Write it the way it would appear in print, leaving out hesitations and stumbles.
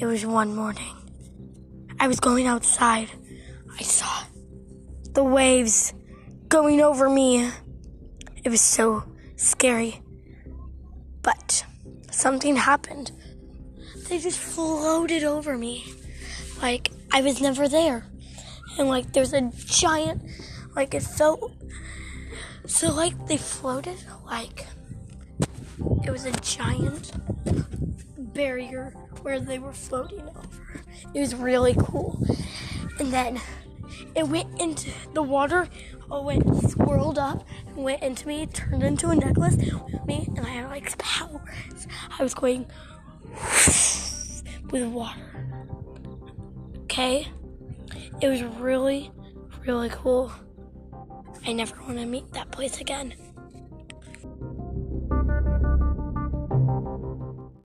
It was one morning. I was going outside. I saw the waves going over me. It was so scary. But something happened. They just floated over me. Like I was never there. And like there's a giant, like it felt, so like they floated, like it was a giant barrier where they were floating over. It was really cool. And then it went into the water, went swirled up, and went into me, turned into a necklace with me, and I had like powers. I was going with water. Okay? It was really, really cool. I never want to meet that place again.